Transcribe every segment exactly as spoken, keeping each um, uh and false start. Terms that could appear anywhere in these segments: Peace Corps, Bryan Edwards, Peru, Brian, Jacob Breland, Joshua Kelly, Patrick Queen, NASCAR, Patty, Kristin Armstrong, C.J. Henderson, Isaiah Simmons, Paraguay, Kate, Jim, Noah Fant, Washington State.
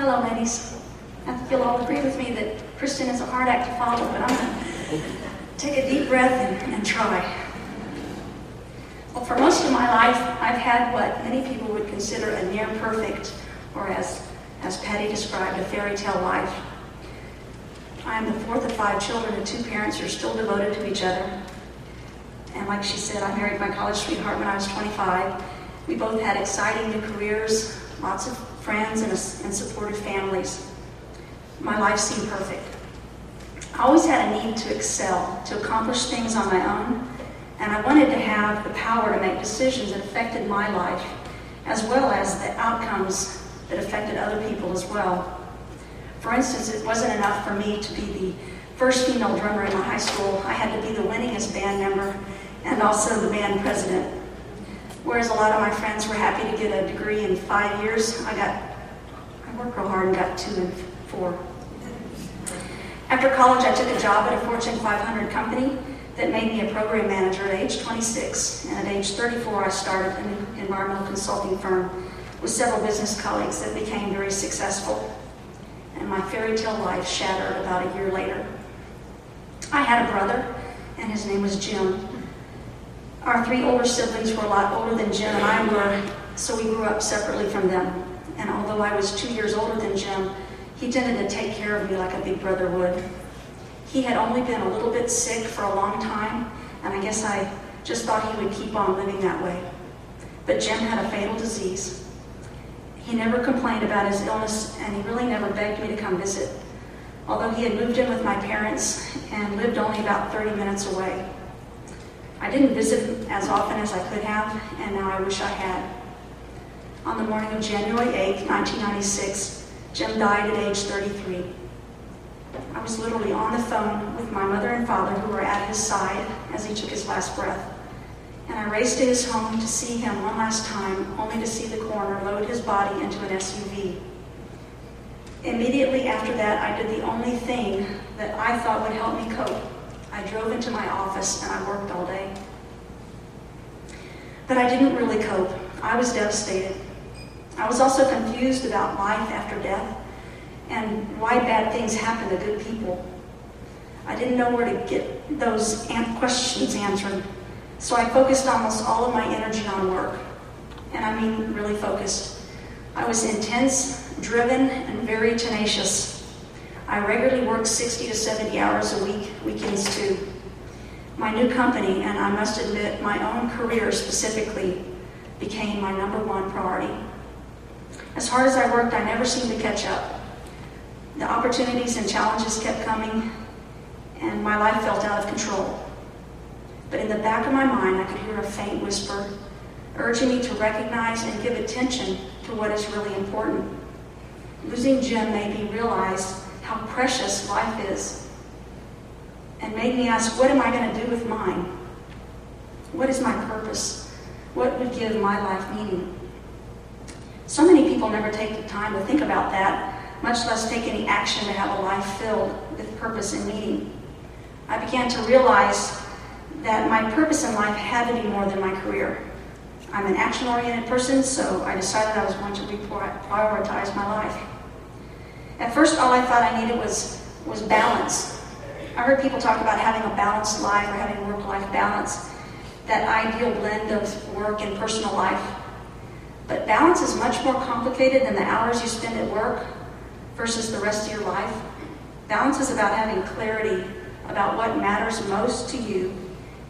Hello, ladies. I think you'll all agree with me that Kristin is a hard act to follow, but I'm going to take a deep breath and, and try. Well, for most of my life, I've had what many people would consider a near-perfect, or as, as Patty described, a fairy tale life. I am the fourth of five children, and two parents who are still devoted to each other. And like she said, I married my college sweetheart when I was twenty-five. We both had exciting new careers, lots of friends, and, a, and supportive families. My life seemed perfect. I always had a need to excel, to accomplish things on my own, and I wanted to have the power to make decisions that affected my life, as well as the outcomes that affected other people as well. For instance, it wasn't enough for me to be the first female drummer in my high school. I had to be the winningest band member and also the band president. Whereas a lot of my friends were happy to get a degree in five years, I got, I worked real hard and got two in four. After college, I took a job at a Fortune five hundred company that made me a program manager at age twenty-six, and at age thirty-four, I started an environmental consulting firm with several business colleagues that became very successful. And my fairy tale life shattered about a year later. I had a brother, and his name was Jim. Our three older siblings were a lot older than Jim and I were, so we grew up separately from them. And although I was two years older than Jim, he tended to take care of me like a big brother would. He had only been a little bit sick for a long time, and I guess I just thought he would keep on living that way. But Jim had a fatal disease. He never complained about his illness, and he really never begged me to come visit, although he had moved in with my parents and lived only about thirty minutes away. I didn't visit him as often as I could have, and now I wish I had. On the morning of January eighth, nineteen ninety-six, Jim died at age thirty-three. I was literally on the phone with my mother and father, who were at his side as he took his last breath. And I raced to his home to see him one last time, only to see the coroner load his body into an S U V. Immediately after that, I did the only thing that I thought would help me cope. I drove into my office and I worked all day. But I didn't really cope. I was devastated. I was also confused about life after death and why bad things happen to good people. I didn't know where to get those questions answered. So I focused almost all of my energy on work, and I mean really focused. I was intense, driven, and very tenacious. I regularly worked sixty to seventy hours a week, weekends too. My new company, and I must admit my own career specifically, became my number one priority. As hard as I worked, I never seemed to catch up. The opportunities and challenges kept coming, and my life felt out of control. But in the back of my mind, I could hear a faint whisper, urging me to recognize and give attention to what is really important. Losing Jim made me realize how precious life is, and made me ask, what am I going to do with mine? What is my purpose? What would give my life meaning? So many people never take the time to think about that, much less take any action to have a life filled with purpose and meaning. I began to realize that my purpose in life had to be more than my career. I'm an action-oriented person, so I decided I was going to reprioritize my life. At first, all I thought I needed was, was balance. I heard people talk about having a balanced life or having work-life balance, that ideal blend of work and personal life. But balance is much more complicated than the hours you spend at work versus the rest of your life. Balance is about having clarity about what matters most to you,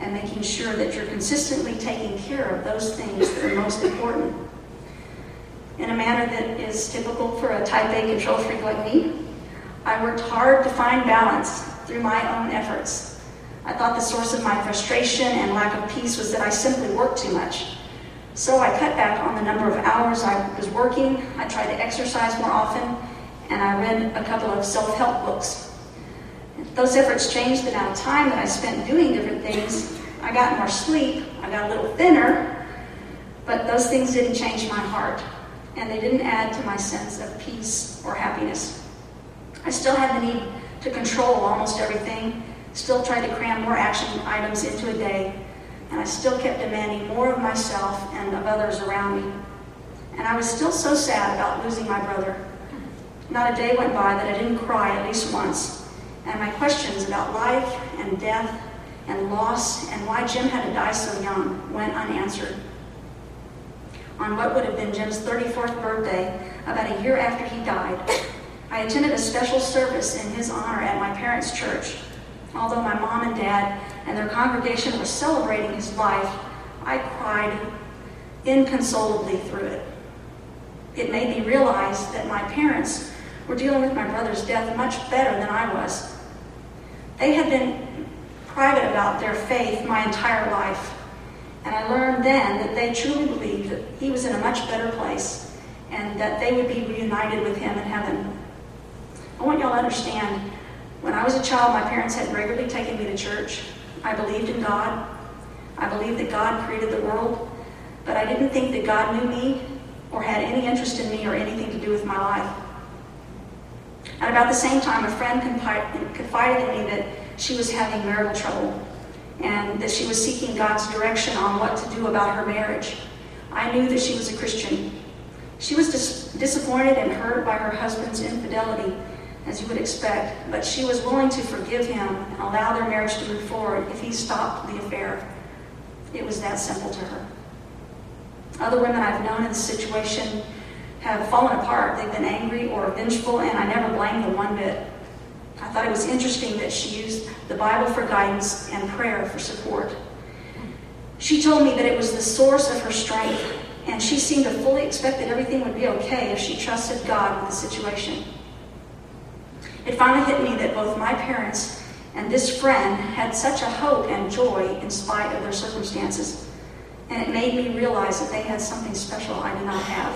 and making sure that you're consistently taking care of those things that are most important. In a manner that is typical for a type A control freak like me, I worked hard to find balance through my own efforts. I thought the source of my frustration and lack of peace was that I simply worked too much. So I cut back on the number of hours I was working, I tried to exercise more often, and I read a couple of self-help books. Those efforts changed the amount of time that I spent doing different things. I got more sleep, I got a little thinner, but those things didn't change my heart, and they didn't add to my sense of peace or happiness. I still had the need to control almost everything, still tried to cram more action items into a day, and I still kept demanding more of myself and of others around me. And I was still so sad about losing my brother. Not a day went by that I didn't cry at least once, and my questions about life and death and loss and why Jim had to die so young went unanswered. On what would have been Jim's thirty-fourth birthday, about a year after he died, I attended a special service in his honor at my parents' church. Although my mom and dad and their congregation were celebrating his life, I cried inconsolably through it. It made me realize that my parents were dealing with my brother's death much better than I was. They had been private about their faith my entire life, and I learned then that they truly believed that he was in a much better place and that they would be reunited with him in heaven. I want y'all to understand, when I was a child, my parents had regularly taken me to church. I believed in God. I believed that God created the world, but I didn't think that God knew me or had any interest in me or anything to do with my life. At about the same time, a friend confided in me that she was having marital trouble and that she was seeking God's direction on what to do about her marriage. I knew that she was a Christian. She was dis disappointed and hurt by her husband's infidelity, as you would expect, but she was willing to forgive him and allow their marriage to move forward if he stopped the affair. It was that simple to her. Other women I've known in this situation have fallen apart. They've been angry or vengeful, and I never blamed them one bit. I thought it was interesting that she used the Bible for guidance and prayer for support. She told me that it was the source of her strength, and she seemed to fully expect that everything would be okay if she trusted God with the situation. It finally hit me that both my parents and this friend had such a hope and joy in spite of their circumstances, and it made me realize that they had something special I did not have.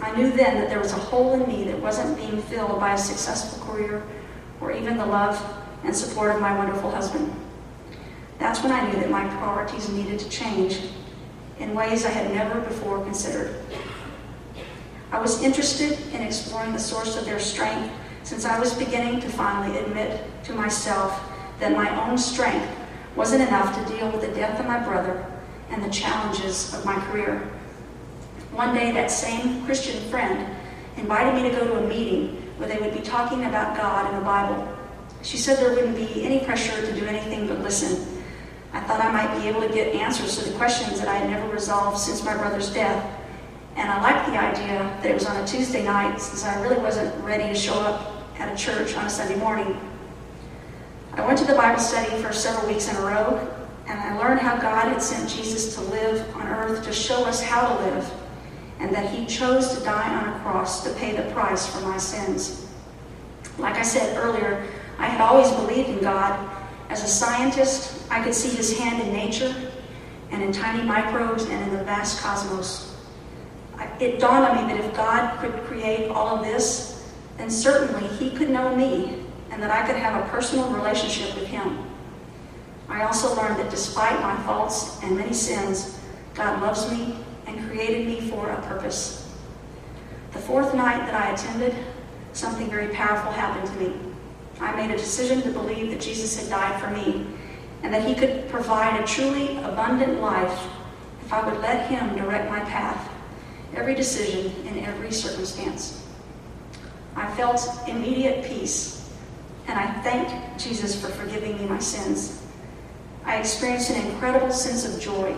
I knew then that there was a hole in me that wasn't being filled by a successful career or even the love and support of my wonderful husband. That's when I knew that my priorities needed to change in ways I had never before considered. I was interested in exploring the source of their strength, since I was beginning to finally admit to myself that my own strength wasn't enough to deal with the death of my brother and the challenges of my career. One day, that same Christian friend invited me to go to a meeting where they would be talking about God and the Bible. She said there wouldn't be any pressure to do anything but listen. I thought I might be able to get answers to the questions that I had never resolved since my brother's death, and I liked the idea that it was on a Tuesday night, since I really wasn't ready to show up at a church on a Sunday morning. I went to the Bible study for several weeks in a row, and I learned how God had sent Jesus to live on earth to show us how to live, and that he chose to die on a cross to pay the price for my sins. Like I said earlier, I had always believed in God. As a scientist, I could see his hand in nature and in tiny microbes and in the vast cosmos. It dawned on me that if God could create all of this, then certainly he could know me and that I could have a personal relationship with him. I also learned that despite my faults and many sins, God loves me and created me for a purpose. The fourth night that I attended, something very powerful happened to me. I made a decision to believe that Jesus had died for me and that he could provide a truly abundant life if I would let him direct my path, every decision, in every circumstance. I felt immediate peace, and I thanked Jesus for forgiving me my sins. I experienced an incredible sense of joy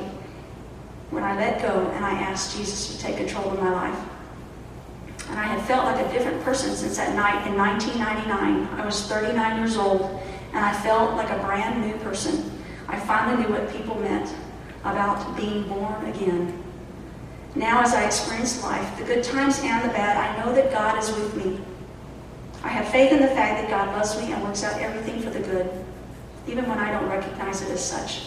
when I let go and I asked Jesus to take control of my life. And I had felt like a different person since that night in nineteen ninety-nine. I was thirty-nine years old, and I felt like a brand new person. I finally knew what people meant about being born again. Now, as I experience life, the good times and the bad, I know that God is with me. I have faith in the fact that God loves me and works out everything for the good, even when I don't recognize it as such.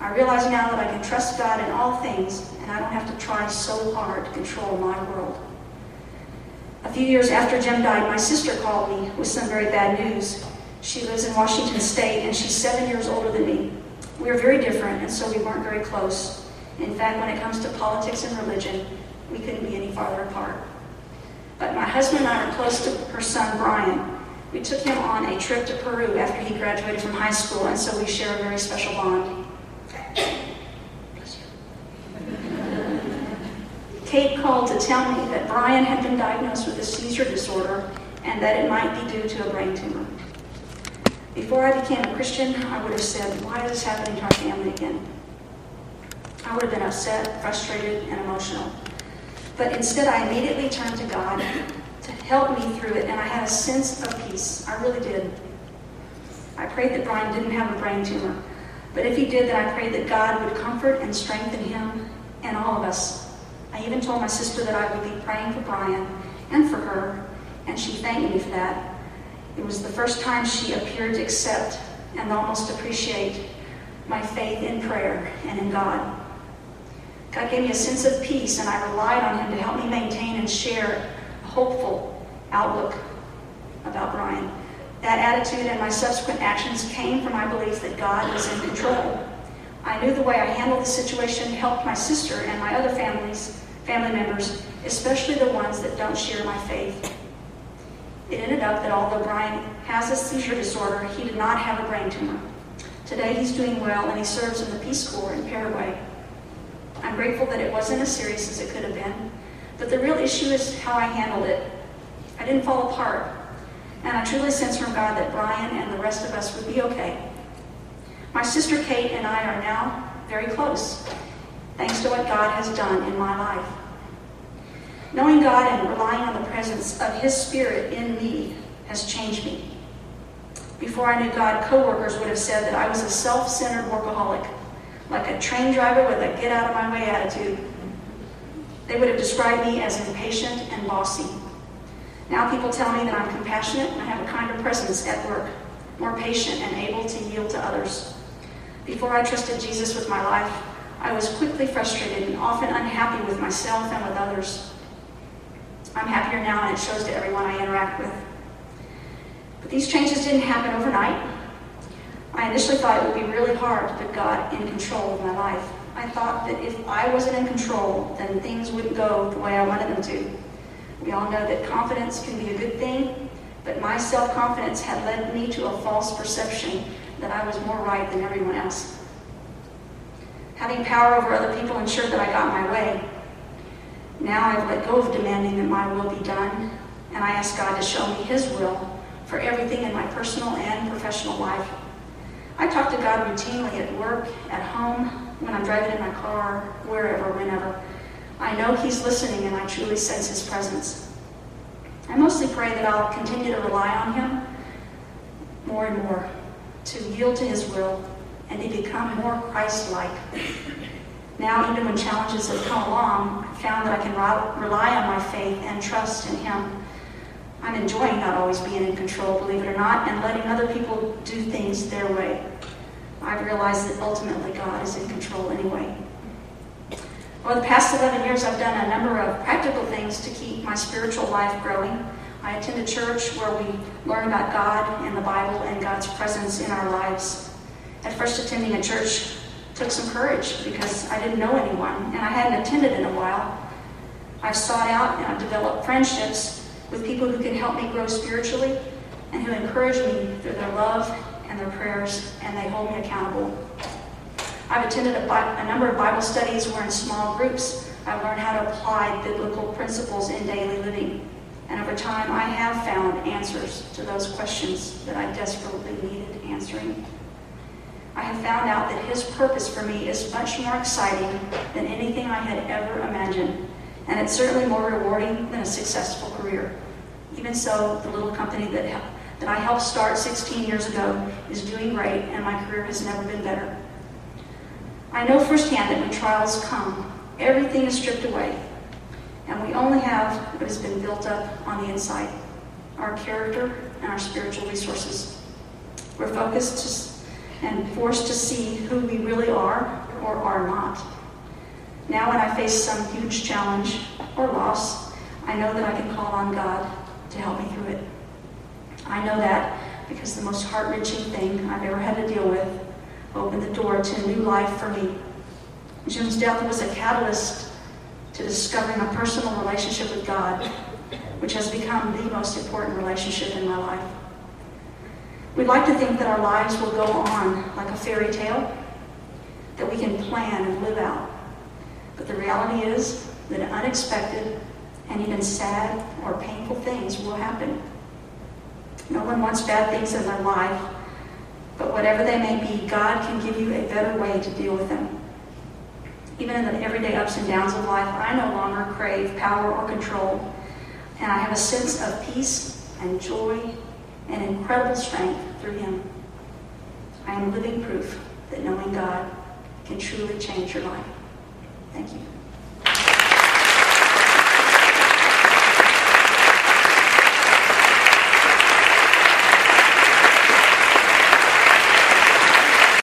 I realize now that I can trust God in all things, and I don't have to try so hard to control my world. A few years after Jim died, my sister called me with some very bad news. She lives in Washington State, and she's seven years older than me. We are very different, and so we weren't very close. In fact, when it comes to politics and religion, we couldn't be any farther apart. But my husband and I are close to her son, Brian. We took him on a trip to Peru after he graduated from high school, and so we share a very special bond. Bless you. Kate called to tell me that Brian had been diagnosed with a seizure disorder and that it might be due to a brain tumor. Before I became a Christian, I would have said, why is this happening to our family again? I would have been upset, frustrated, and emotional. But instead, I immediately turned to God to help me through it, and I had a sense of peace. I really did. I prayed that Brian didn't have a brain tumor, but if he did, then I prayed that God would comfort and strengthen him and all of us. I even told my sister that I would be praying for Brian and for her, and she thanked me for that. It was the first time she appeared to accept and almost appreciate my faith in prayer and in God. God gave me a sense of peace, and I relied on him to help me maintain and share a hopeful outlook about Brian. That attitude and my subsequent actions came from my belief that God was in control. I knew the way I handled the situation helped my sister and my other families, family members, especially the ones that don't share my faith. It ended up that although Brian has a seizure disorder, he did not have a brain tumor. Today he's doing well and he serves in the Peace Corps in Paraguay. I'm grateful that it wasn't as serious as it could have been, but the real issue is how I handled it. I didn't fall apart. And I truly sense from God that Brian and the rest of us would be okay. My sister Kate and I are now very close, thanks to what God has done in my life. Knowing God and relying on the presence of His Spirit in me has changed me. Before I knew God, coworkers would have said that I was a self-centered workaholic, like a train driver with a get-out-of-my-way attitude. They would have described me as impatient and bossy. Now people tell me that I'm compassionate and I have a kinder presence at work, more patient and able to yield to others. Before I trusted Jesus with my life, I was quickly frustrated and often unhappy with myself and with others. I'm happier now and it shows to everyone I interact with. But these changes didn't happen overnight. I initially thought it would be really hard to put God in control of my life. I thought that if I wasn't in control, then things wouldn't go the way I wanted them to. We all know that confidence can be a good thing, but my self-confidence had led me to a false perception that I was more right than everyone else. Having power over other people ensured that I got my way. Now I've let go of demanding that my will be done, and I ask God to show me His will for everything in my personal and professional life. I talk to God routinely at work, at home, when I'm driving in my car, wherever, whenever. I know He's listening, and I truly sense His presence. I mostly pray that I'll continue to rely on Him more and more, to yield to His will, and to become more Christ-like. Now, even when challenges have come along, I've found that I can rely on my faith and trust in Him. I'm enjoying not always being in control, believe it or not, and letting other people do things their way. I've realized that ultimately God is in control anyway. Over the past eleven years, I've done a number of practical things to keep my spiritual life growing. I attend a church where we learn about God and the Bible and God's presence in our lives. At first, attending a church took some courage because I didn't know anyone, and I hadn't attended in a while. I've sought out and I've developed friendships with people who can help me grow spiritually and who encourage me through their love and their prayers, and they hold me accountable. I've attended a, Bi- a number of Bible studies where in small groups I've learned how to apply biblical principles in daily living. And over time, I have found answers to those questions that I desperately needed answering. I have found out that His purpose for me is much more exciting than anything I had ever imagined. And it's certainly more rewarding than a successful career. Even so, the little company that, ha- that I helped start sixteen years ago is doing great, and my career has never been better. I know firsthand that when trials come, everything is stripped away, and we only have what has been built up on the inside, our character and our spiritual resources. We're focused and forced to see who we really are or are not. Now when I face some huge challenge or loss, I know that I can call on God to help me through it. I know that because the most heart-wrenching thing I've ever had to deal with opened the door to a new life for me. Jim's death was a catalyst to discovering a personal relationship with God, which has become the most important relationship in my life. We'd like to think that our lives will go on like a fairy tale, that we can plan and live out. But the reality is that unexpected and even sad or painful things will happen. No one wants bad things in their life, but whatever they may be, God can give you a better way to deal with them. Even in the everyday ups and downs of life, I no longer crave power or control, and I have a sense of peace and joy and incredible strength through Him. I am living proof that knowing God can truly change your life. Thank you.